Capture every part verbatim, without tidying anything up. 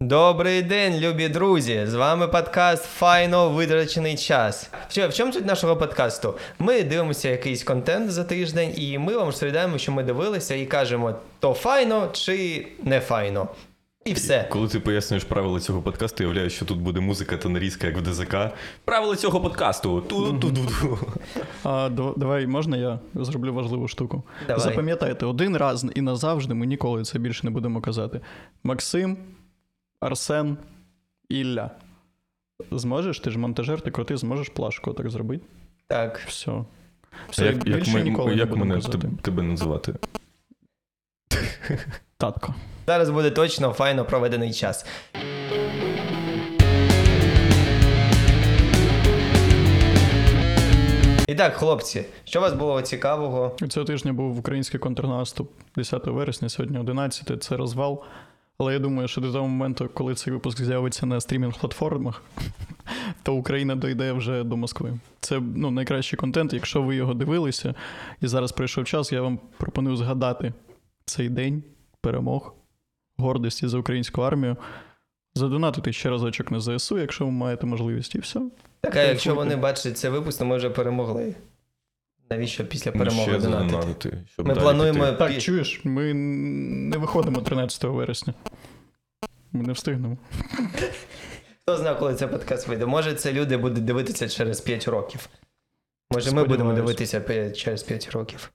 Добрий день, любі друзі! З вами подкаст «Файно, витрачений час». В чому суть нашого подкасту? Ми дивимося якийсь контент за тиждень, і ми вам розповідаємо, що ми дивилися, і кажемо, то файно чи не файно. І все. Коли ти пояснюєш правила цього подкасту, уявляю, що тут буде музика та нарізка, як в ДЗК. Правила цього подкасту! Ту-ту-ту-ту. А, давай, можна я зроблю важливу штуку? Давай. Запам'ятайте, один раз і назавжди ми ніколи це більше не будемо казати. Максим, Арсен, Ілля. Зможеш? Ти ж монтажер, ти крутий, зможеш плашку так зробити? Так. Все. Все, як, більше як ми, ніколи як не будемо мене, казати. Як мене тебе називати? Татко. Зараз буде точно файно проведений час. І так, хлопці, що у вас було цікавого? Цього тижня був український контрнаступ десятого вересня, сьогодні одинадцяте, це розвал. Але я думаю, що до того моменту, коли цей випуск з'явиться на стрімінг-платформах, то Україна дійде вже до Москви. Це, ну, найкращий контент, якщо ви його дивилися, і зараз прийшов час, я вам пропоную згадати цей день перемог, гордості за українську армію, задонатити ще разочок на ЗСУ, якщо ви маєте можливість, і все. Так, а якщо вони бачать цей випуск, то ми вже перемогли. Навіщо після перемоги донатити? Ми плануємо... Піти. Так, чуєш, ми не виходимо тринадцятого вересня. Ми не встигнемо. Хто знає, коли цей подкаст вийде? Може, це люди будуть дивитися через п'ять років. Може, ми будемо дивитися через п'ять років.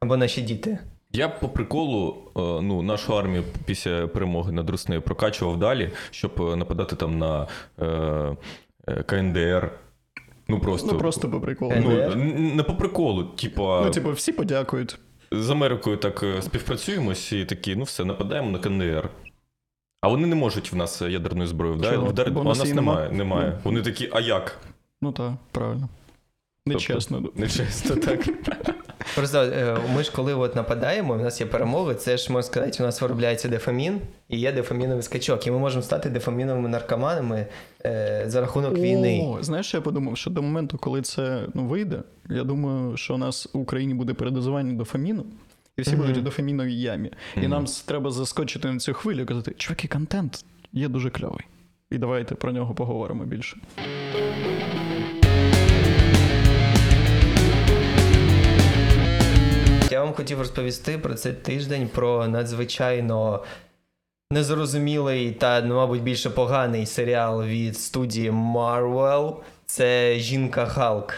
Або наші діти. Я б по приколу ну, нашу армію після перемоги над Руснею прокачував далі, щоб нападати там на е, КНДР. Ну просто, ну, просто по приколу. Ну, не по приколу, типа... Ну, типа, всі подякують. З Америкою так співпрацюємось і такі, ну все, нападаємо на КНДР. А вони не можуть в нас ядерною зброєю вдарити, бо в нас немає. немає. Ну. Вони такі, а як? Ну так, правильно. Нечесно. Тобто, нечесно, так. Просто ми ж коли от нападаємо, у нас є перемоги, це ж, можна сказати, у нас виробляється дофамін, і є дофаміновий скачок, і ми можемо стати дофаміновими наркоманами е, за рахунок О, війни. Знаєш, я подумав, що до моменту, коли це ну, вийде, я думаю, що у нас в Україні буде передозування дофаміну, і всі mm-hmm. будуть у дофаміновій ямі. Mm-hmm. І нам треба заскочити на цю хвилю і казати, чуваки, контент є дуже кльовий, і давайте про нього поговоримо більше. Я вам хотів розповісти про цей тиждень, про надзвичайно незрозумілий та, ну, мабуть, більше поганий серіал від студії Марвел. Це «Жінка Халк».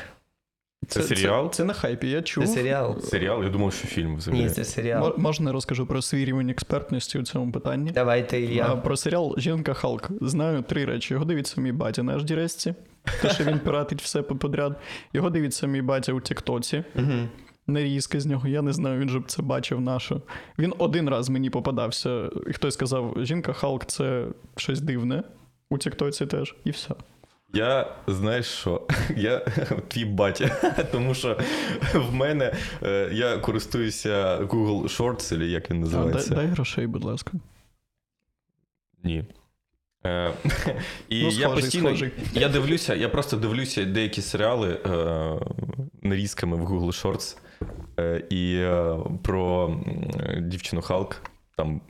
Це, це серіал? Це, це на хайпі, я чув. Це серіал. Серіал? Я думав, що фільм. Взагалі. Ні, це серіал. М- можна розкажу про свій рівень експертності у цьому питанні? Давайте, Ілля. Про серіал «Жінка Халк». Знаю три речі. Його дивіться мій батя на Аш Ді Ресці, те, що він пиратить все подряд. Його дивіться мій батя у Тіктоці. Угу. Нарізки з нього, я не знаю, він же б це бачив нашу. Він один раз мені попадався, і хтось сказав, «Жінка Халк» – це щось дивне, у Тіктоці теж, і все. Я, знаєш що, я твій батя, тому що в мене, я користуюся Google Shorts, або як він називається. А, дай, дай грошей, будь ласка. Ні. Е, і ну, схожий, я постійно, схожий. я дивлюся, я просто дивлюся деякі серіали е, нарізками в Google Shorts е, і е, про дівчину Халк, там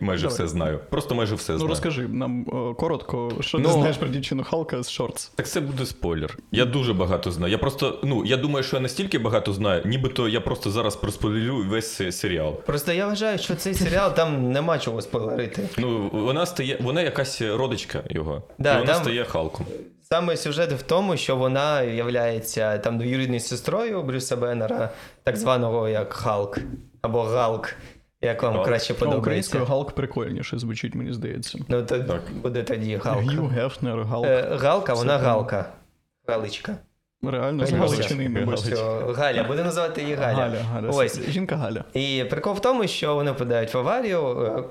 майже Давай. все знаю, просто майже все ну, знаю. Ну розкажи нам е, коротко, що ну, ти знаєш про дівчину Халка з Shorts? Так це буде спойлер, я дуже багато знаю, я просто, ну, я думаю, що я настільки багато знаю, нібито я просто зараз проспойлерю весь серіал. Просто я вважаю, що цей серіал, там нема чого спойлерити. Ну, вона стає, вона якась родичка його, да, і вона там... стає Халком. Саме сюжет в тому, що вона являється там двоюрідною сестрою Брюса Беннера, так званого як Халк, або Галк. Як вам Халк. краще подобається? Українською Халк прикольніше звучить, мені здається. Ну, то так. буде тоді Халк. Гью Гефнер, Халк. Е, галка, вона Це... Галка. Галичка. Реально, з Галичини не бачить. Галя, буде називати її Галя. Галя, Галя. Ось. Жінка Галя. І прикол в тому, що вони подають в аварію,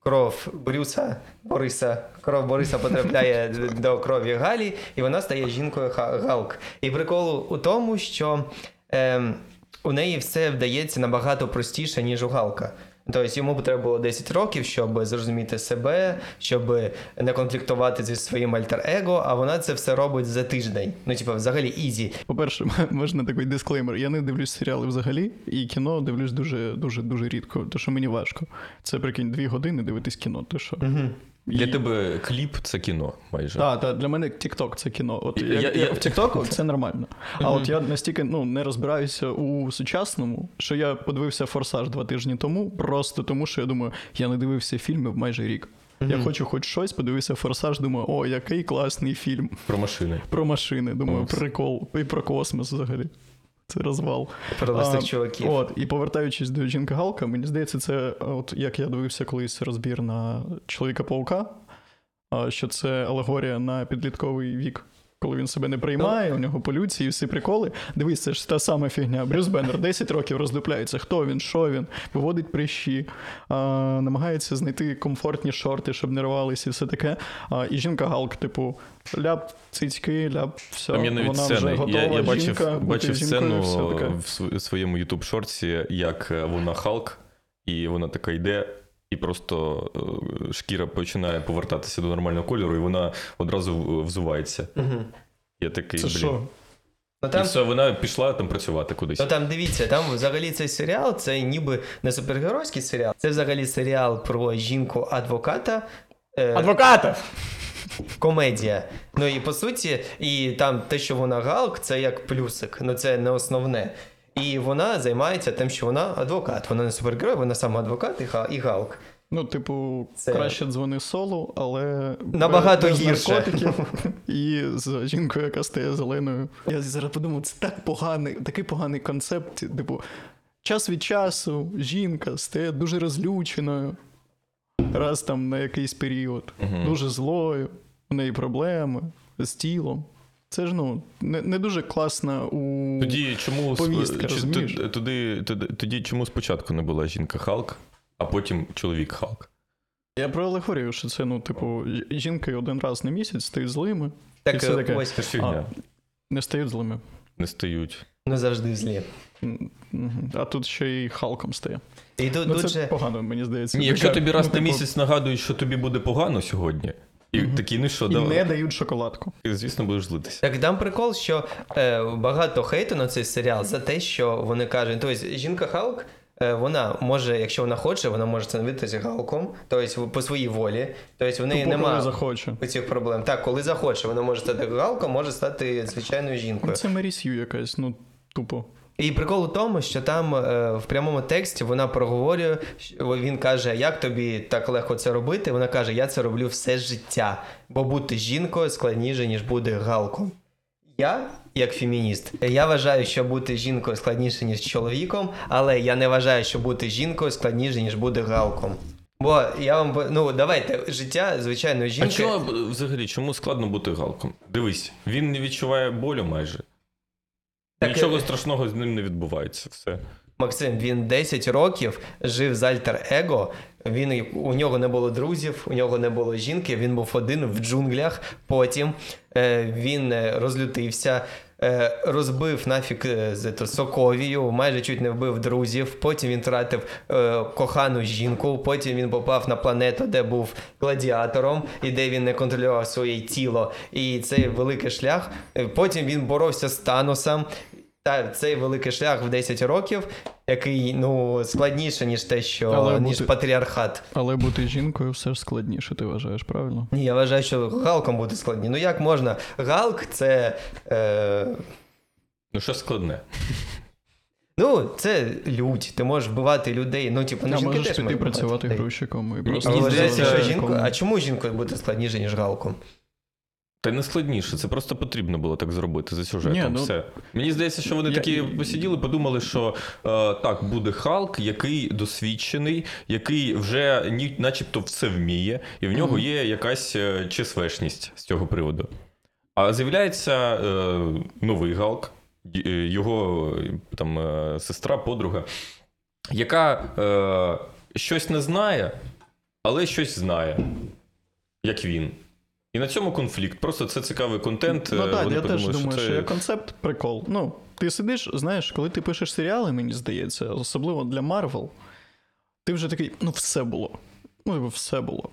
кров Брюса, Бориса, кров Бориса потрапляє до крові Галі, і вона стає жінкою Халк. І прикол у тому, що ем, у неї все вдається набагато простіше, ніж у Халка. Тобто йому б треба було десять років, щоб зрозуміти себе, щоб не конфліктувати зі своїм альтер-его, а вона це все робить за тиждень. Ну, типу, взагалі ізі. По-перше, можна такий дисклеймер. Я не дивлюсь серіали взагалі, і кіно дивлюсь дуже-дуже-дуже рідко, тому що мені важко. Це, прикинь, дві години дивитись кіно, то що? Угу. Для і... тебе кліп – це кіно майже. Так, та, для мене TikTok – це кіно. От, я, як, я... В TikTok це нормально. А от я настільки ну, не розбираюся у сучасному, що я подивився «Форсаж» два тижні тому, просто тому, що я думаю, я не дивився фільмів майже рік. Я хочу хоч щось, подивився «Форсаж», думаю, о, який класний фільм. Про машини. Про машини, думаю, Ось. прикол. І про космос взагалі. Це розвал. Про цих чуваків. От, і повертаючись до «Жінки Халка», мені здається, це, от як я дивився колись розбір на «Чоловіка-паука», що це алегорія на підлітковий вік. Коли він себе не приймає, у нього полюції, всі приколи. Дивись, це ж та сама фігня. Брюс Беннер десять років роздупляється, хто він, що він, виводить прищі, а, намагається знайти комфортні шорти, щоб не рвалися і все таке. А, і жінка Халк, типу, ляп, цицьки, ляп, все, вона сцени. Вже готова, я, я бачив, жінка, бачив сцену в своєму ютуб-шорті, як вона Халк, і вона така йде, і просто шкіра починає повертатися до нормального кольору, і вона одразу взувається. Угу. Я такий, це блін. Що? Ну, там... І все, вона пішла там працювати кудись. Ну там дивіться, там взагалі цей серіал, це ніби не супергеройський серіал, це взагалі серіал про жінку-адвоката. Е... Адвоката! Комедія. Ну і по суті, і там те, що вона Халк, це як плюсик, ну це не основне. І вона займається тим, що вона адвокат. Вона не супергерой, вона сама адвокат і Халк. Ну, типу, це... краще дзвони Солу, але... Набагато гірше. І з жінкою, яка стає зеленою. Я зараз подумав, це так поганий, такий поганий концепт. Типу, час від часу жінка стає дуже розлюченою. Раз там на якийсь період. Угу. Дуже злою. У неї проблеми з тілом. Це ж, ну, не, не дуже класна у тоді, чому, повістка, ч, розумієш? Тоді, тоді, тоді чому спочатку не була жінка Халк, а потім чоловік Халк? Я про алегорію, що це, ну, типу, жінки один раз на місяць стають злими. Так, і все таке. Ось це фігня. Не стають злими. Не стають. Не завжди злі. А тут ще й Халком стає. І тут, ну, тут це же... погано, мені здається. Ні, якщо тобі раз ну, на типу... місяць нагадують, що тобі буде погано сьогодні, і mm-hmm. такі, ну що, і давай. Не дають шоколадку. І, звісно, будеш злитися. Так, там прикол, що е, багато хейту на цей серіал за те, що вони кажуть, тобто, жінка Халк, е, вона може, якщо вона хоче, вона може становитися Халком, тобто, по своїй волі, тобто, в неї немає цих проблем. Так, коли захоче, вона може стати Халком, може стати звичайною жінкою. Це Мері Сью якась, ну, тупо. І прикол у тому, що там е, в прямому тексті вона проговорює, він каже, як тобі так легко це робити? Вона каже, я це роблю все життя, бо бути жінкою складніше, ніж бути Халком. Я, як фемініст, я вважаю, що бути жінкою складніше, ніж чоловіком, але я не вважаю, що бути жінкою складніше, ніж бути Халком. Бо я вам, ну давайте, життя звичайної жінки... А чого взагалі, чому складно бути Халком? Дивись, він не відчуває болю майже. Так, нічого страшного з ним не відбувається, все. Максим, він десять років жив з альтер-его, він, у нього не було друзів, у нього не було жінки, він був один в джунглях, потім е, він розлютився, е, розбив нафіг е, соковію, майже чуть не вбив друзів, потім він втратив е, кохану жінку, потім він попав на планету, де був гладіатором, і де він не контролював своє тіло, і цей великий шлях, потім він боровся з Таносом. Та, цей великий шлях в десять років, який, ну, складніше, ніж те, що, але ніж бути, патріархат. Але бути жінкою все ж складніше, ти вважаєш, правильно? Ні, я вважаю, що Халком бути складніше. Ну, як можна? Халк – це... Е... Ну, що складне? Ну, це лють. Ти можеш вбивати людей. Ну, типу, ну, жінки теж можуть працювати грузчиком і просто... Мені здається, що жінкою... А чому жінкою бути складніше, ніж Халком? Та не складніше, це просто потрібно було так зробити за сюжетом. Ні, ну, все. Мені здається, що вони я... такі посиділи, подумали, що е, так, буде Халк, який досвідчений, який вже ні, начебто все вміє, і в нього є якась е, чесвешність з цього приводу. А з'являється е, новий Халк, його там, е, сестра, подруга, яка е, щось не знає, але щось знає, як він. І на цьому конфлікт. Просто це цікавий контент. Ну так, я теж думаю, що, це... що концепт – прикол. Ну, ти сидиш, знаєш, коли ти пишеш серіали, мені здається, особливо для Марвел, ти вже такий, ну все було. Ну, все було.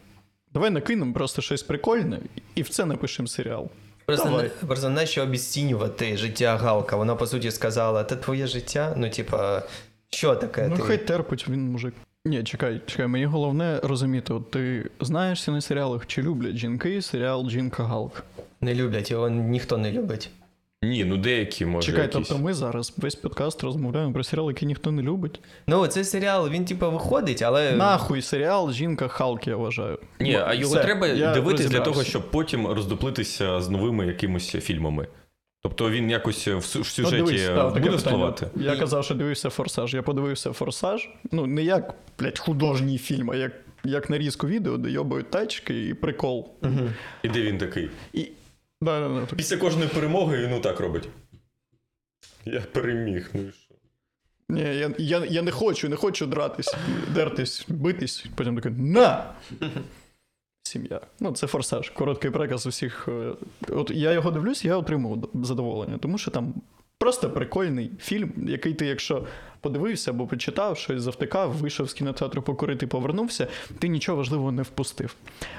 Давай накинемо просто щось прикольне і в це напишемо серіал. Просто не що обіцінювати життя Халка. Вона, по суті, сказала, та твоє життя, ну, типа, що таке? Ну, ти... хай терпить, він мужик. Ні, чекай, чекай, мені головне розуміти, от ти знаєшся на серіалах, чи люблять жінки серіал «Жінка Халк»? Не люблять, його ніхто не любить. Ні, ну деякі, може, чекай, якісь. Тобто ми зараз весь подкаст розмовляємо про серіал, який ніхто не любить? Ну, цей серіал, він, типу, виходить, але... Нахуй серіал «Жінка Халк», я вважаю. Ні, а його все, треба дивитись для того, щоб потім роздуплитися з новими якимось фільмами. Тобто він якось в сюжеті ну, дивись, та, буде впливати? Я казав, що дивився «Форсаж». Я подивився «Форсаж». Ну, не як, блядь, художній фільм, а як, як нарізку відео, де йобають тачки і прикол. Угу. І де він такий? І... Да, да, да, так. Після кожної перемоги він ну, так робить. Я переміг, ну і що? Ні, я, я, я не хочу, не хочу дратись, дертись, битись. Потім такий, на! Сім'я. Ну, це «Форсаж». Короткий переказ усіх. От я його дивлюсь, я отримав задоволення. Тому що там просто прикольний фільм, який ти, якщо подивився або почитав, щось завтикав, вийшов з кінотеатру покурити, повернувся, ти нічого важливого не впустив.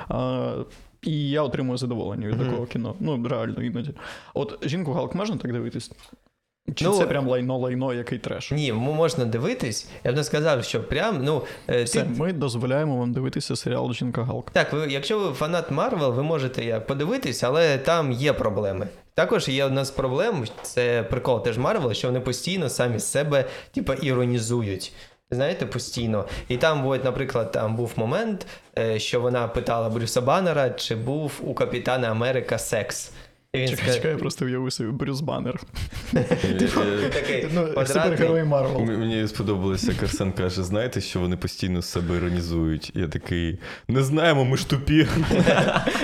А, і я отримую задоволення від такого mm-hmm. кіно. Ну, реально, іноді. От «Жінку Халк» можна так дивитись? Чи ну, це прям лайно-лайно, який треш? Ні, можна дивитись. Я б не сказав, що прям, ну... Все, ти... ми дозволяємо вам дивитися серіал «Жінка Халк». Так, ви, якщо ви фанат Марвел, ви можете як подивитись, але там є проблеми. Також є одна з проблем, це прикол теж Марвел, що вони постійно самі з себе, типа, іронізують. Знаєте, постійно. І там, от, наприклад, там був момент, що вона питала Брюса Баннера, чи був у Капітана Америка секс. Чекай, сказав... чекай, я просто уявив собі Брюс Баннер. Супергерой Марвел. Мені сподобалося, як Арсен каже, знаєте, що вони постійно з себе іронізують. Я такий, не знаємо, ми ж тупі.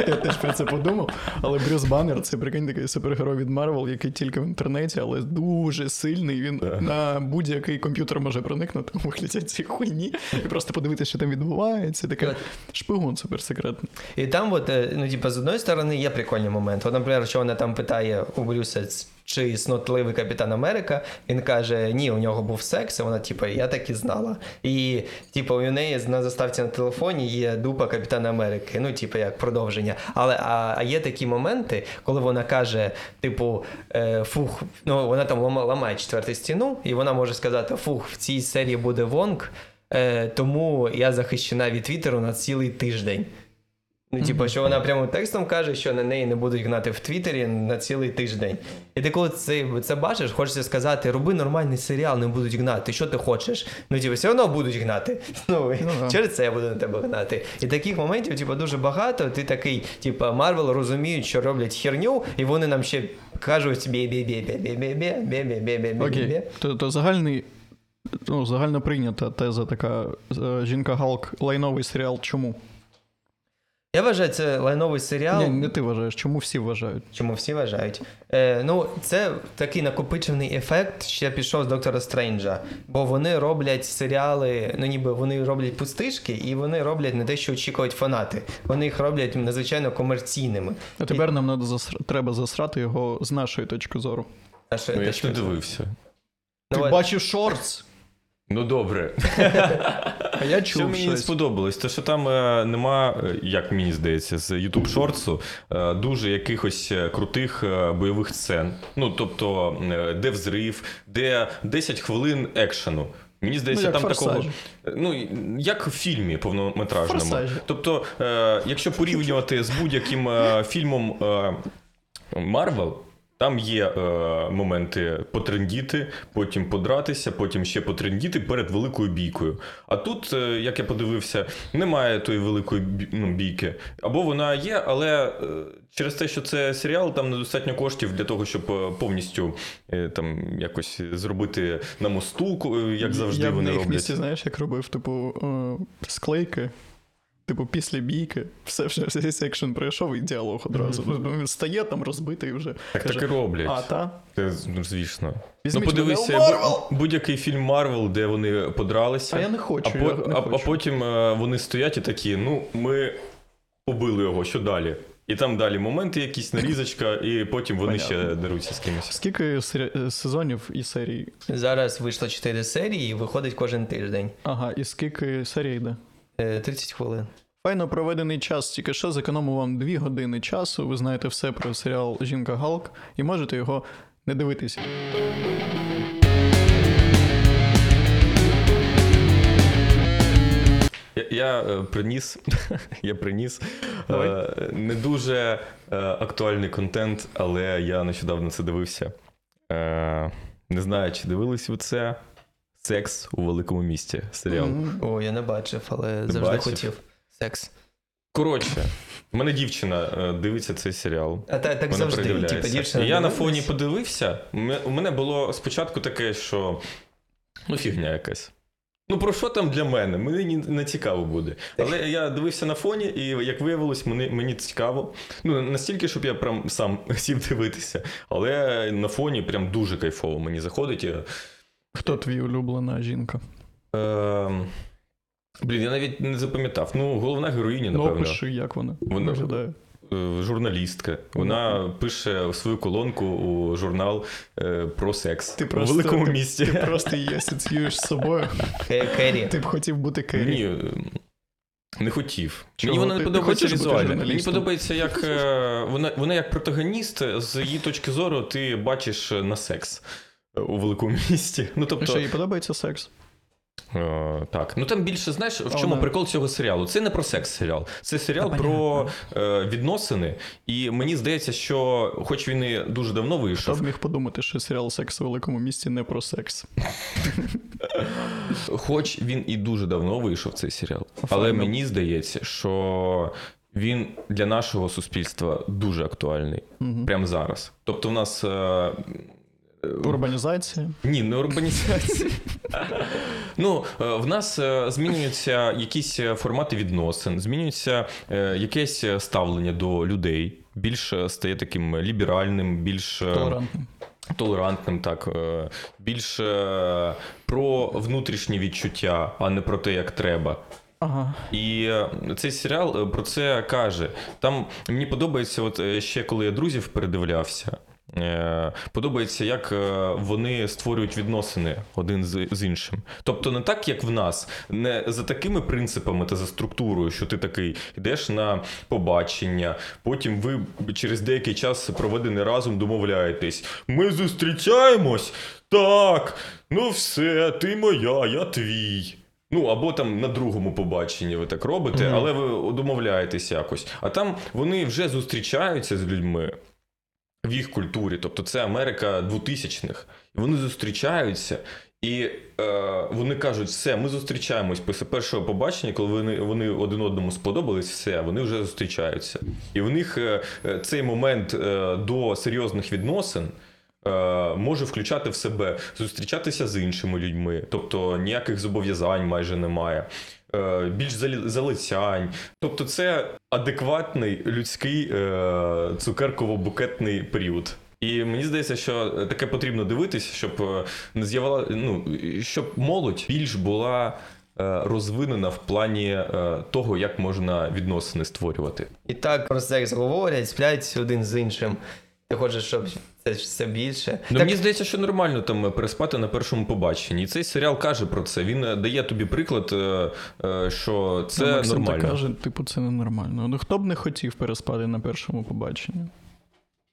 Я теж про це подумав. Але Брюс Баннер, це, прикинь, такий супергерой від Марвел, який тільки в інтернеті, але дуже сильний. Він на будь-який комп'ютер може проникнути у вигляді цієї хуйні. І просто подивитися, що там відбувається. Такий шпигун суперсекретний. І там, от, ну, типу, з одної сторони, є прикольний момент. От, наприклад, вона там питає у Брюса, чи існотливий Капітан Америка, він каже, ні, у нього був секс, і вона, типу, я так і знала. І, типу, у неї на заставці на телефоні є дупа Капітана Америки, ну, типу, як продовження. Але, а, а є такі моменти, коли вона каже, типу, фух, ну, вона там ламає четверту стіну, і вона може сказати, фух, в цій серії буде Вонг, тому я захищена від Твіттеру на цілий тиждень. Ну, типу, що вона прямо текстом каже, що на неї не будуть гнати в Твіттері на цілий тиждень. І ти коли це, це бачиш, хочеться сказати, роби нормальний серіал, не будуть гнати, що ти хочеш? Ну, типу, все одно будуть гнати. Ну, ага. Через це я буду на тебе гнати. І таких моментів, типу, дуже багато. Ти такий, типу, Marvel розуміють, що роблять херню, і вони нам ще кажуть бі-бі-бі-бі-бі-бі-бі-бі-бі-бі-бі-бі-бі-бі-бі-бі. Окей, то, то загальний... Ну, загально прийнята теза така, «Жінка Халк» лайновий серіал. Чому? Я вважаю, це лайновий серіал. Ні, не ти вважаєш. Чому всі вважають? Чому всі вважають? Е, ну, це такий накопичений ефект, ще пішов з Доктора Стренджа. Бо вони роблять серіали, ну ніби вони роблять пустишки, і вони роблять не те, що очікують фанати. Вони їх роблять надзвичайно комерційними. А тепер і... нам надо заср... треба засрати його з нашої точки зору. Нашої ну, я ж не дивився. Ти ну, бачив шортс? Ну, добре. А я чув, що мені щось не сподобалось. Те, що там е, нема, як мені здається, з YouTube Shorts е, дуже якихось крутих е, бойових сцен. Ну, тобто, е, де взрив, де десять хвилин екшену. Мені здається, ну, там форсаж. Такого... Ну, як в фільмі повнометражному. Форсаж. Тобто, е, якщо порівнювати з будь-яким е, фільмом Марвел, е, там є е, моменти потрендіти, потім подратися, потім ще потрендіти перед великою бійкою. А тут, е, як я подивився, немає тої великої бій, ну, бійки. Або вона є, але е, через те, що це серіал, там недостатньо коштів для того, щоб повністю е, там якось зробити на мосту, як завжди я вони роблять. Я в їх місці, знаєш, як робив, типу, е, склейки. Типу, після бійки, все вже все, секшн пройшов і діалог одразу. Mm-hmm. Він стає там розбитий вже. Так, каже, так і роблять. А, та? Це, ну, звісно. Візьміть ну, подивися, бу- будь-який фільм Марвел, де вони подралися. А я не хочу, а, по- я не а, хочу. А потім а, вони стоять і такі, ну, ми побили його, що далі? І там далі моменти якісь, нарізочка, і потім вони понятно. Ще деруться з кимось. Скільки сезонів і серій? Зараз вийшло чотири серії і виходить кожен тиждень. Ага, і скільки серій йде? тридцять хвилин. Файно проведений час. Тільки що зекономив вам дві години часу. Ви знаєте все про серіал «Жінка Халк» і можете його не дивитися. я е, приніс, я приніс е, не дуже е, актуальний контент, але я нещодавно це дивився. Е, не знаю, чи дивились ви це. Секс у великому місті. Серіал. Mm-hmm. О, я не бачив, але не завжди бачив. Хотів. Секс. Коротше, в мене дівчина дивиться цей серіал. А та, так вона завжди, типу, дівчина. Я на фоні подивився, у мене було спочатку таке, що ну фігня якась. Ну про що там для мене? Мені не цікаво буде. Але я дивився на фоні і, як виявилось, мені, мені цікаво. Ну настільки, щоб я прям сам сів дивитися. Але на фоні прям дуже кайфово мені заходить. Хто твій улюблена жінка? Е-м... Блін, я навіть не запам'ятав. Ну, головна героїня, напевно. Ну, пиши, як вона? Вона виглядає. Журналістка. Вона пише свою колонку у журнал е, про секс. Ти просто, у великому ти, місті. Ти просто її асоціюєш з собою. Кері. Ти б хотів бути Кері. Ні, не хотів. Чого? Мені вона не подобається візуально. Мені подобається, як е, вона, вона як протагоніст, з її точки зору ти бачиш на секс. У великому місті. Ну, тобто... Що, їй подобається секс? Е, так. Ну, там більше, знаєш, в чому oh, no. прикол цього серіалу? Це не про секс-серіал. Це серіал Та, про е, відносини. І мені здається, що, хоч він і дуже давно вийшов... Хто б міг подумати, що серіал «Секс у великому місті» не про секс? Хоч він і дуже давно вийшов, цей серіал. Але мені здається, що... Він для нашого суспільства дуже актуальний. Прямо зараз. Тобто, в нас... Урбанізація? Ні, не урбанізація. Ну, в нас змінюються якісь формати відносин, змінюється якесь ставлення до людей, більш стає таким ліберальним, більш толерантним. Толерантним, так, більш про внутрішні відчуття, а не про те, як треба. Ага. І цей серіал про це каже. Там мені подобається, от ще коли я «Друзів» передивлявся, подобається, як вони створюють відносини один з іншим. Тобто не так, як в нас, не за такими принципами та за структурою, що ти такий йдеш на побачення, потім ви через деякий час проведений разом домовляєтесь. Ми зустрічаємось? Так, ну все, ти моя, я твій. Ну, або там на другому побаченні ви так робите, mm-hmm. але ви домовляєтесь якось. А там вони вже зустрічаються з людьми. В їх культурі, тобто це Америка двотисячних. Вони зустрічаються і е, вони кажуть, все, ми зустрічаємось після першого побачення, коли вони, вони один одному сподобались, все, вони вже зустрічаються. І в них е, цей момент е, до серйозних відносин е, може включати в себе зустрічатися з іншими людьми, тобто ніяких зобов'язань майже немає. Більш залицянь. Тобто це адекватний людський цукерково-букетний період. І мені здається, що таке потрібно дивитися, щоб не з'явила, ну, щоб молодь більш була розвинена в плані того, як можна відносини створювати. І так про секс говорять, спляться один з іншим. Ти хочеш, щоб це все більше. Ну, так... Мені здається, що нормально там переспати на першому побаченні. І цей серіал каже про це. Він дає тобі приклад, що це ну, Максим нормально. Максим каже, типу, це ненормально. Ну, хто б не хотів переспати на першому побаченні?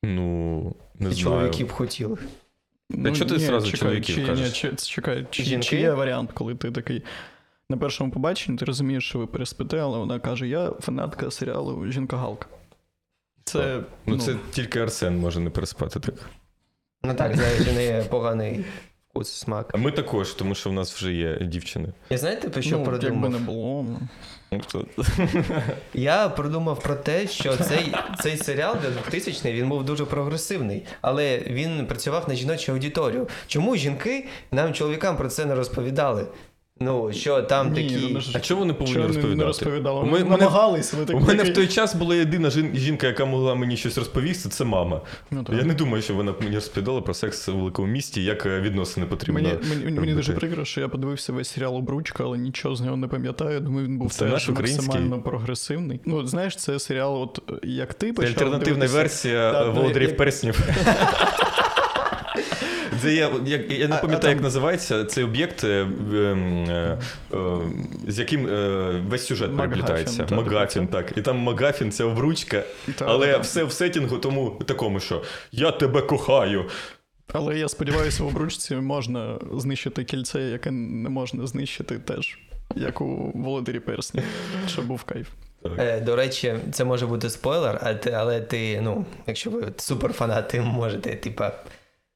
Ну, не І знаю. Чоловіки б хотіли. Та ну, чого ти одразу чоловіків чи, кажеш? Ні, чекай, чи, чи є варіант, коли ти такий... На першому побаченні ти розумієш, що ви переспите, але вона каже, я фанатка серіалу «Жінка Халк». Це, ну, ну, це тільки Арсен може не переспати так. Ну так, знаєш, не є поганий вкус, смак. А ми також, тому що в нас вже є дівчини. Я знаєте, про що ну, придумав? Якби не було. Я придумав про те, що цей, цей серіал двотисячний, він був дуже прогресивний, але він працював на жіночу аудиторію. Чому жінки нам, чоловікам, про це не розповідали? Ну, що там Ні, такі... Ж... А чого вони повинні чого розповідати? Не розповідали? Вони ми, намагались. Мене... Так у мене такі... в той час була єдина жінка, яка могла мені щось розповісти, це мама. Ну, я не думаю, що вона мені розповідала про секс у великому місті, як відносини потрібно. Мені, мені, мені дуже прикро, що я подивився весь серіал «Обручка», але нічого з нього не пам'ятаю. Думаю, він був це теж максимально прогресивний. Ну, знаєш, це серіал, от як ти почав... Це альтернативна версія да, «Володарів я... перснів». Це я, я, я не пам'ятаю, а, як там... називається цей об'єкт, е, е, е, з яким е, весь сюжет переплітається. Магафін, так. так. І там Магафін, ця обручка, та, але та. все в сеттінгу тому такому, що «я тебе кохаю». Але я сподіваюся, в обручці можна знищити кільце, яке не можна знищити теж. як у Володарі Персні, щоб був кайф. Е, до речі, це може бути спойлер, але ти, ну, якщо ви суперфанат, ти можете, типа,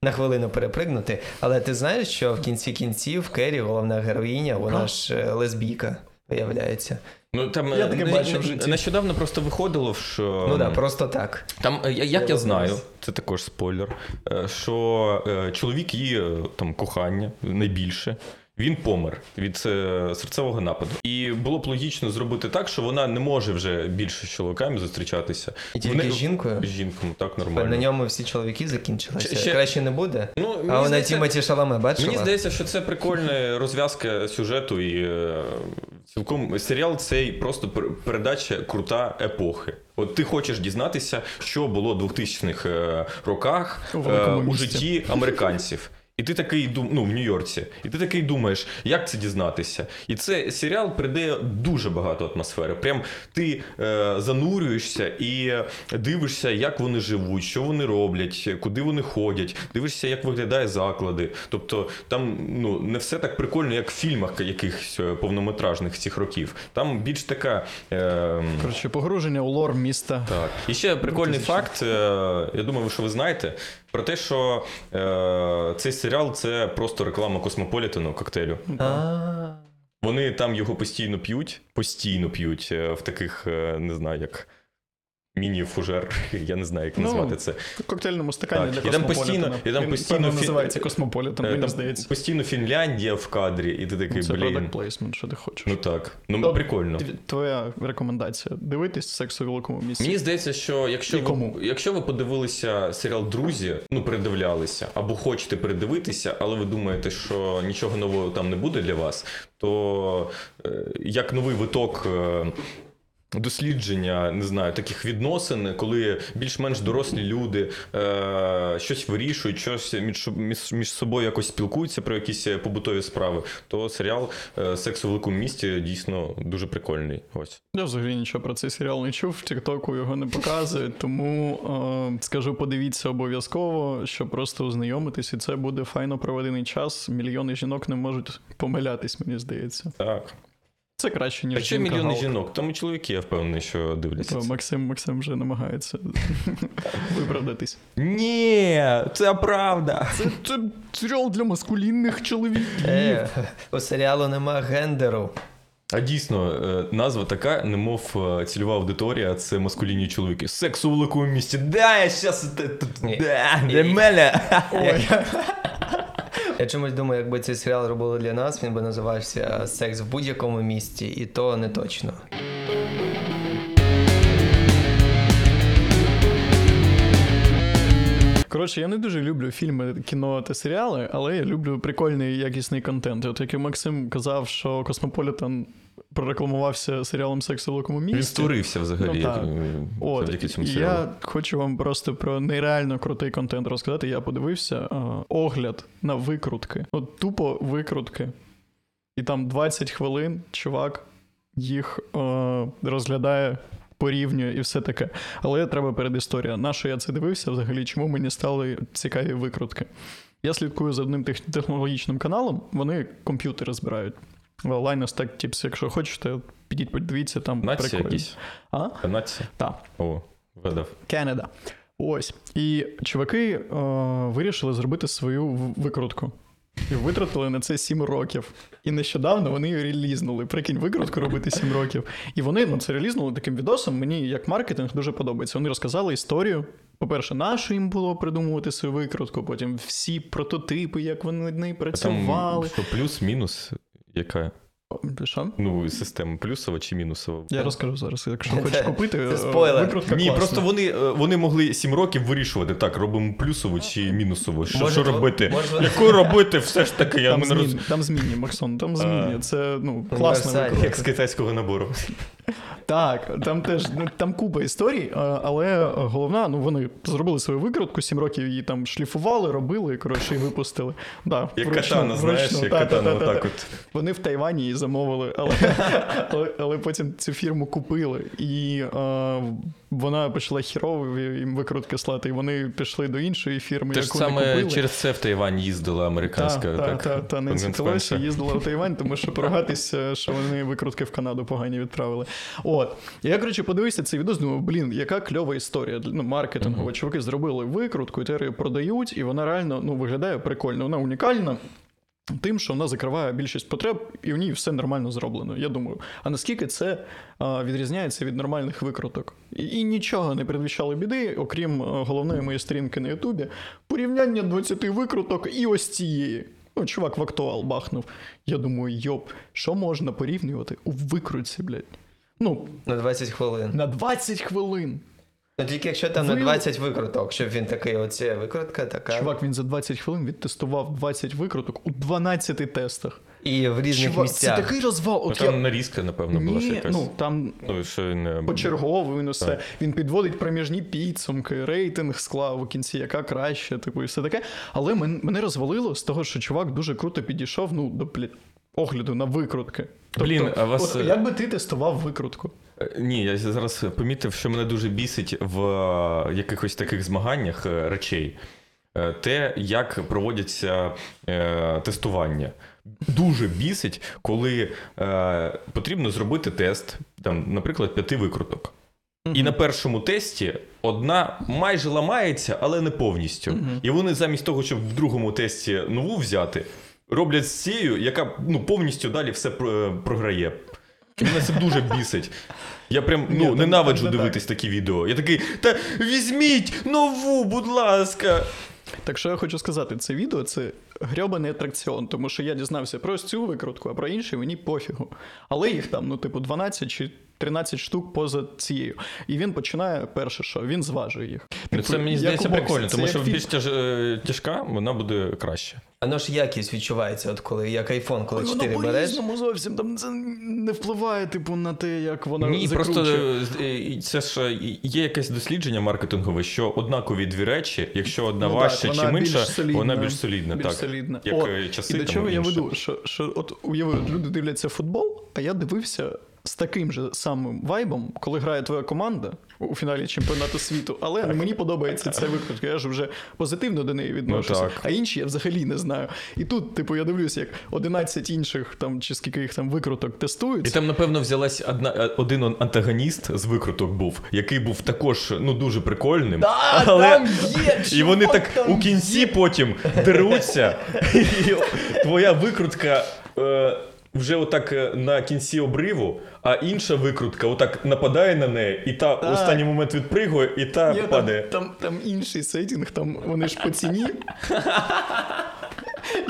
на хвилину перепригнути. Але ти знаєш, що в кінці кінців Кері, головна героїня, вона ж лесбійка, виявляється. Ну, там, я таке бачив в житті. Нещодавно просто виходило, що... Ну так, да, просто так. Там, як я, я знаю, це також спойлер, що чоловік її там, кохання, найбільше, він помер від серцевого нападу. І було б логічно зробити так, що вона не може вже більше з чоловіками зустрічатися. І тільки вони... з жінкою? З жінкою, так, нормально. На ньому всі чоловіки закінчилися. Ще... Краще не буде? Ну, а вона Тимоті Шаламе бачила? Мені здається, що це прикольна розв'язка сюжету і... Цілком серіал цей просто передача крута епохи. От ти хочеш дізнатися, що було в двохтисячних роках у, е, у житті американців. І ти такий, ну, в Нью-Йорці. І ти такий думаєш, як це дізнатися. І цей серіал придає дуже багато атмосфери. Прям ти е, занурюєшся і дивишся, як вони живуть, що вони роблять, куди вони ходять. Дивишся, як виглядає заклади. Тобто там, ну, не все так прикольно, як в фільмах якихось повнометражних цих років. Там більш така... Е, Коротше, погруження у лор міста. Так. І ще прикольний факт, е, я думаю, що ви знаєте, про те, що е, цей серіал – це просто реклама Космополітану, коктейлю. А-а-а. Вони там його постійно п'ють, постійно п'ють в таких, не знаю, як міні-фужер, я не знаю, як назвати це. Ну, коктейльному стакані для Космополітана. І там постійно називається Космополітан, мені здається. Постійно Фінляндія в кадрі, і ти такий, блін. Це product placement, що ти хочеш. Ну так, ну прикольно. Твоя рекомендація – дивитись «Секс у великому місті». Мені здається, що якщо ви подивилися серіал «Друзі», ну передивлялися, або хочете передивитися, але ви думаєте, що нічого нового там не буде для вас, то як новий виток дослідження, не знаю, таких відносин, коли більш-менш дорослі люди е- щось вирішують, щось між, між, між собою якось спілкуються про якісь побутові справи, то серіал е- «Секс у великому місті» дійсно дуже прикольний. Ось. Я взагалі нічого про цей серіал не чув, в Тік-Току його не показують, тому е- скажу, подивіться обов'язково, щоб просто ознайомитись, і це буде файно проведений час. Мільйони жінок не можуть помилятись, мені здається. Так. Це краще, ніж «Жінка Халк». Та ще мільйони жінок, тому чоловіки, я впевнений, що дивляться. Максим, Максим вже намагається виправдатись. Ні, це правда. Це, це серіал для маскулінних чоловіків. Е, у серіалу нема гендеру. А дійсно, назва така, немов цільова аудиторія, це маскулінні чоловіки. «Секс у великому місті». Да, я щас... Да, для мене. Ой. Я чомусь думаю, якби цей серіал робили для нас, він би називався «Секс в будь-якому місті», і то не точно. Коротше, я не дуже люблю фільми, кіно та серіали, але я люблю прикольний, якісний контент. От як і Максим казав, що «Космополітан» прорекламувався серіалом «Секс у великому місті». Він створився взагалі. Ну, от, цьому я хочу вам просто про нереально крутий контент розказати. Я подивився а, огляд на викрутки. От тупо викрутки. І там двадцять хвилин чувак їх а, розглядає, порівнює і все таке. Але треба передісторія. На що я це дивився взагалі? Чому мені стали цікаві викрутки? Я слідкую за одним технологічним каналом. Вони комп'ютери збирають. Linus Tech Tips, якщо хочете, підіть, подивіться, там прикольно. Нація якісь? А? Нація? Так. О, вгадав. Канада. Ось. І чуваки е- вирішили зробити свою викрутку. І витратили на це сім років. І нещодавно вони її релізнули. Прикинь, викрутку робити сім років. І вони ну, це релізнули таким відосом. Мені як маркетинг дуже подобається. Вони розказали історію. По-перше, нашу їм було придумувати свою викрутку. Потім всі прототипи, як вони над нею працювали. Там плюс-мінус... Яка? Що? Ну, система плюсова чи мінусова. Я розкажу зараз, якщо хочеш купити. Це спойлер. Ні, класна. Просто вони, вони могли сім років вирішувати, так, робимо плюсову чи мінусову. Що, може, що робити? Може... Яку робити? Все ж таки, я не розумію. Там змінні, Максон, там змінні. Це, ну, класна викрутка. Як з китайського набору. Так, там теж, ну, там купа історій, але головна, ну, вони зробили свою викрутку, сім років її там шліфували, робили, і, коротше, і випустили. Да, як вручну, катана, вручну, знаєш, та, як та, катана та, та, отак та. От. Вони в Тайвані її замовили, але, але, але потім цю фірму купили. І а, вона почала хірові їм викрутки слати, і вони пішли до іншої фірми, ти яку не купили. Ти ж саме через це в Тайвань їздила американська. Так, так, та, та, не цікавилася, їздила в Тайвань, тому що поругатися, що вони викрутки в Канаду погані відправили. От. Я, коротше, подивився цей відос, думаю, блін, яка кльова історія, ну, маркетингова. Uh-huh. Чуваки зробили викрутку, і тепер її продають, і вона реально, ну, виглядає прикольно. Вона унікальна тим, що вона закриває більшість потреб, і в ній все нормально зроблено, я думаю. А наскільки це а, відрізняється від нормальних викруток? І, і нічого не передвіщало біди, окрім головної моєї сторінки на Ютубі. Порівняння двадцяти викруток і ось цієї. Ну, чувак в актуал бахнув. Я думаю, йоп, що можна порівнювати у викрутці, блядь? Ну, на двадцять хвилин. На двадцять хвилин! Ну, тільки якщо там Ви... на двадцять викруток, щоб він такий, оце викрутка така. Чувак, він за двадцять хвилин відтестував двадцять викруток у дванадцяти тестах. І в різних Чувак, місцях. Це такий розвал. Ну, там я... нарізка, напевно, була Ні, якась. Ну, там не... почергово він усе. Він підводить проміжні підсумки, рейтинг склав у кінці, яка краще, типу, і все таке. Але мене розвалило з того, що чувак дуже круто підійшов, ну, до блі... огляду на викрутки. Блін, тобто, а вас... от, як би ти тестував викрутку? Ні, я зараз помітив, що мене дуже бісить в якихось таких змаганнях речей те, як проводяться е, тестування. Дуже бісить, коли е, потрібно зробити тест, там, наприклад, п'яти викруток. І на першому тесті одна майже ламається, але не повністю. І вони замість того, щоб в другому тесті нову взяти, роблять з цією, яка, ну, повністю далі все програє. Мене це дуже бісить. Я прям, ну, ненавиджу дивитись такі відео. Я такий, та візьміть нову, будь ласка. Так що я хочу сказати, це відео – це грьобаний атракціон, тому що я дізнався про цю викрутку, а про інші мені пофігу. Але їх там, ну, типу, дванадцять чи тринадцять штук поза цією. І він починає, перше що, він зважує їх. Типу, це, мені здається, прикольно, тому що більш тяж, тяжка, вона буде краще. Воно ж якість відчувається, от коли, як айфон, коли Ой, чотири воно береш. Воно зовсім, там це не впливає, типу, на те, як вона Ні, закручує. Ні, просто це ж є якесь дослідження маркетингове, що однакові дві речі, якщо одна ну, важча чи менша, солідна, вона більш солідна. Більш так, солідна. Як о, часи, і до чого я веду, що, що от уяви, люди дивляться футбол, а я дивився з таким же самим вайбом, коли грає твоя команда у фіналі чемпіонату світу, але мені подобається ця викрутка, я ж вже позитивно до неї відношуся, ну, а інші я взагалі не знаю. І тут, типу, я дивлюся, як одинадцять інших, там, чи скільки їх там викруток тестуються. І там, напевно, взялась одна, один антагоніст з викруток був, який був також, ну, дуже прикольним. Да, але... там є! І вони так у кінці є. Потім деруться, і твоя викрутка... Е... вже отак на кінці обриву, а інша викрутка отак нападає на неї, і та в останній момент відпригує, і та Є, падає. Там, там, там інший сеттінг, там вони ж по ціні.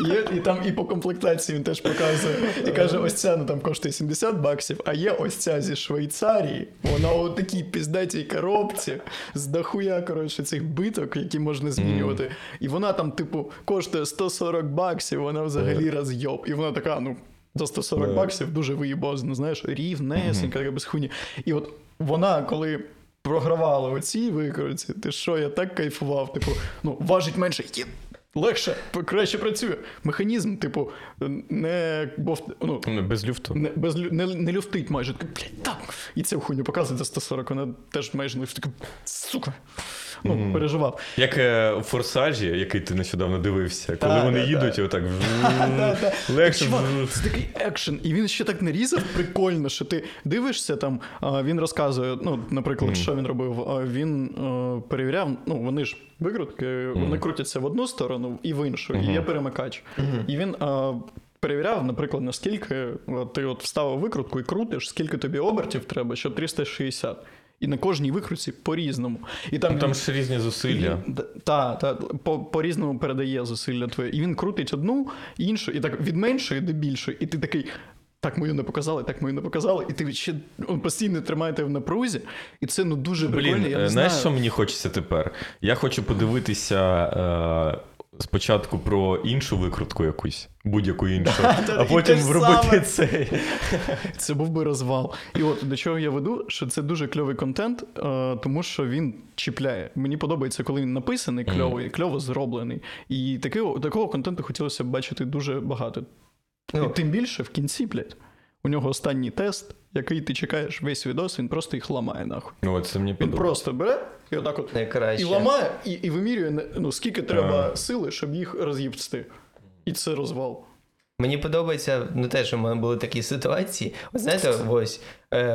Є, і там і по комплектації він теж показує. І каже, ось ця, ну, там коштує сімдесят баксів, а є ось ця зі Швейцарії. Вона у такій піздатій коробці з дохуя, коротше, цих биток, які можна змінювати. Mm. І вона там, типу, коштує сто сорок баксів, вона взагалі роз'єб. І вона така, ну, за сто сорок yeah. баксів дуже виїбозно, знаєш, рівнесенька, mm-hmm. без хуйні. І от вона, коли програвала у цій викрутці, ти що, я так кайфував, типу, ну, важить менше, легше, краще працює. Механізм, типу, не... Бо, ну, без люфту. Не, без, не, не люфтить майже. Блядь, так! І цю хуйню показує за сто сорок, вона теж майже не люфтить. Сука! Ну, mm. переживав. Як е, у «Форсажі», який ти нещодавно дивився, коли та, вони та, їдуть та. І отак... легше... Це такий екшен. І він ще так нарізав прикольно, що ти дивишся там, він розказує, ну, наприклад, mm. що він робив, він е, перевіряв, ну, вони ж викрутки, mm. вони крутяться в одну сторону і в іншу, mm-hmm. і є перемикач. Mm-hmm. І він... Е, перевіряв, наприклад, наскільки ти от вставив викрутку і крутиш, скільки тобі обертів треба, що триста шістдесят. І на кожній викрутці по-різному. І там, там ж різні зусилля. Так, та, по, по-різному передає зусилля твоє. І він крутить одну, іншу, і так від меншої до більшої. І ти такий, так мою не показали, так мою не показали. І ти ще постійно тримаєте в напрузі. І це, ну, дуже прикольно. Блін, я не знаєш, знаю. Що мені хочеться тепер? Я хочу подивитися... Е- Спочатку про іншу викрутку якусь, будь-яку іншу, а потім зробити цей. Це був би розвал. І от до чого я веду, що це дуже кльовий контент, тому що він чіпляє. Мені подобається, коли він написаний кльовий, кльово зроблений. І такого, такого контенту хотілося б бачити дуже багато. І тим більше в кінці, блядь. У нього останній тест, який ти чекаєш весь відос, він просто їх ламає, нахуй. Ну, це мені подобається. Він просто бере і отак от і ламає, і, і вимірює, ну, скільки треба а. сили, щоб їх роз'їбсти. І це розвал. Мені подобається, ну, те, що в мене були такі ситуації. Ось, знаєте, ось,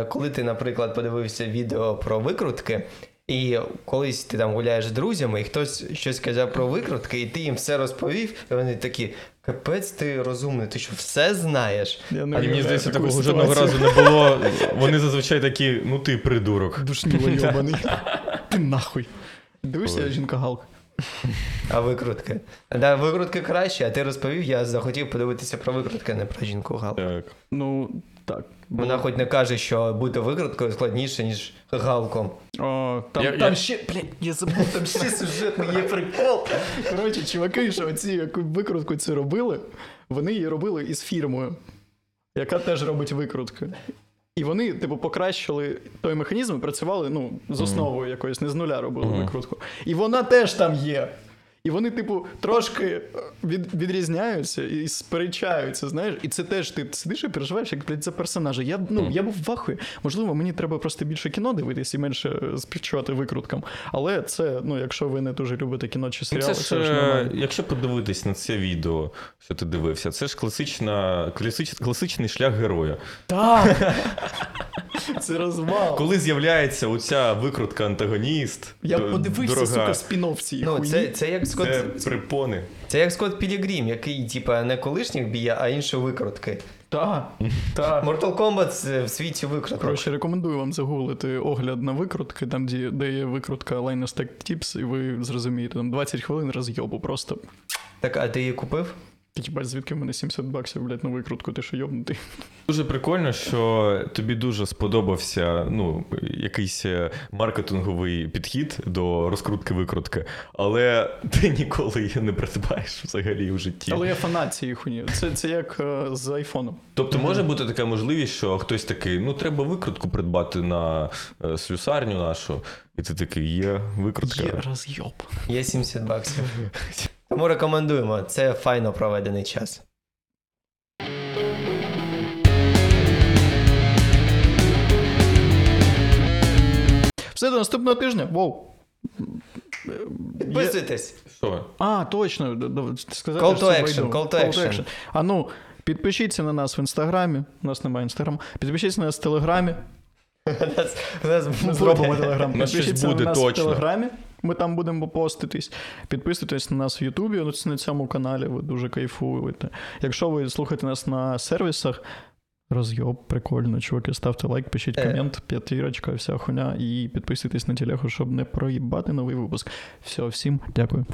коли ти, наприклад, подивився відео про викрутки, і колись ти там гуляєш з друзями, і хтось щось казав про викрутки, і ти їм все розповів, і вони такі... Капець, ти розумний, ти що, все знаєш? Я не а мені здається, такого жодного разу не було. Вони зазвичай такі, ну ти придурок. Душніло йобаний. Ти нахуй. Дивишся, жінка Халк. А викрутки? Да, викрутки краще, а ти розповів, я захотів подивитися про викрутки, а не про жінку Халк. Так. Ну, так. Вона хоч не каже, що бути викруткою складніше, ніж Халком. О, там, я, там я... ще, блядь, я забув, там ще сюжетний є прикол. Коротше, чуваки, що оці, яку викрутку цю робили, вони її робили із фірмою, яка теж робить викрутки. І вони, типу, покращили той механізм і працювали, ну, з основою якоюсь, не з нуля робили mm-hmm. викрутку. І вона теж там є. І вони, типу, трошки від, відрізняються і сперечаються, знаєш. І це теж ти сидиш і переживаєш, як, блядь, за персонажа. Я, ну, я був в ахуї. Можливо, мені треба просто більше кіно дивитись і менше співчувати викруткам. Але це, ну, якщо ви не дуже любите кіно чи серіали, це, це ж, ж нормально. Якщо подивитись на це відео, що ти дивився, це ж класична, класич, класичний шлях героя. Так! Це розвал. Коли з'являється оця викрутка-антагоніст, я д- подивився, дорога. Сука, спін-офф цієї ну, хуї. Це, це, як Скотт... це припони. Це як Скотт Пілігрім, який, типа, не колишніх б'є, а інші викрутки. Так. Та. Mortal Kombat в світі викруток. Коротше, рекомендую вам загуглити огляд на викрутки, там, де, де є викрутка Linus Tech Tips, і ви зрозумієте, там двадцять хвилин роз'єбу просто. Так, а ти її купив? Ти бачиш, звідки в мене сімдесят баксів, блядь, на викрутку, ти що йобнутий? Дуже прикольно, що тобі дуже сподобався, ну, якийсь маркетинговий підхід до розкрутки-викрутки, але ти ніколи її не придбаєш взагалі в житті. Але я фанат цієї хуйні, це, це як е, з айфоном. Тобто mm-hmm. може бути така можливість, що хтось такий, ну, треба викрутку придбати на е, слюсарню нашу, і ти такий, є викрутка. Є роз'єб. Є сімдесят баксів. Тому рекомендуємо. Це файно проведений час. Все, до наступного тижня. Воу. Підписуйтесь. Що? А, точно. Сказати, call, to action, call to action. Call to action. А ну, підпишіться на нас в Інстаграмі. У нас немає Інстаграму. Підпишіться на нас в Телеграмі. У нас зробимо Телеграм. Підпишіться на нас в Телеграмі. Ми там будемо поститись. Підписуйтесь на нас в Ютубі, на цьому каналі, ви дуже кайфуєте. Якщо ви слухаєте нас на сервісах, роз'єб, прикольно, чуваки, ставте лайк, пишіть комент, п'ятірочка, вся хуйня, і підписуйтесь на телегу, щоб не проїбати новий випуск. Все, всім дякую.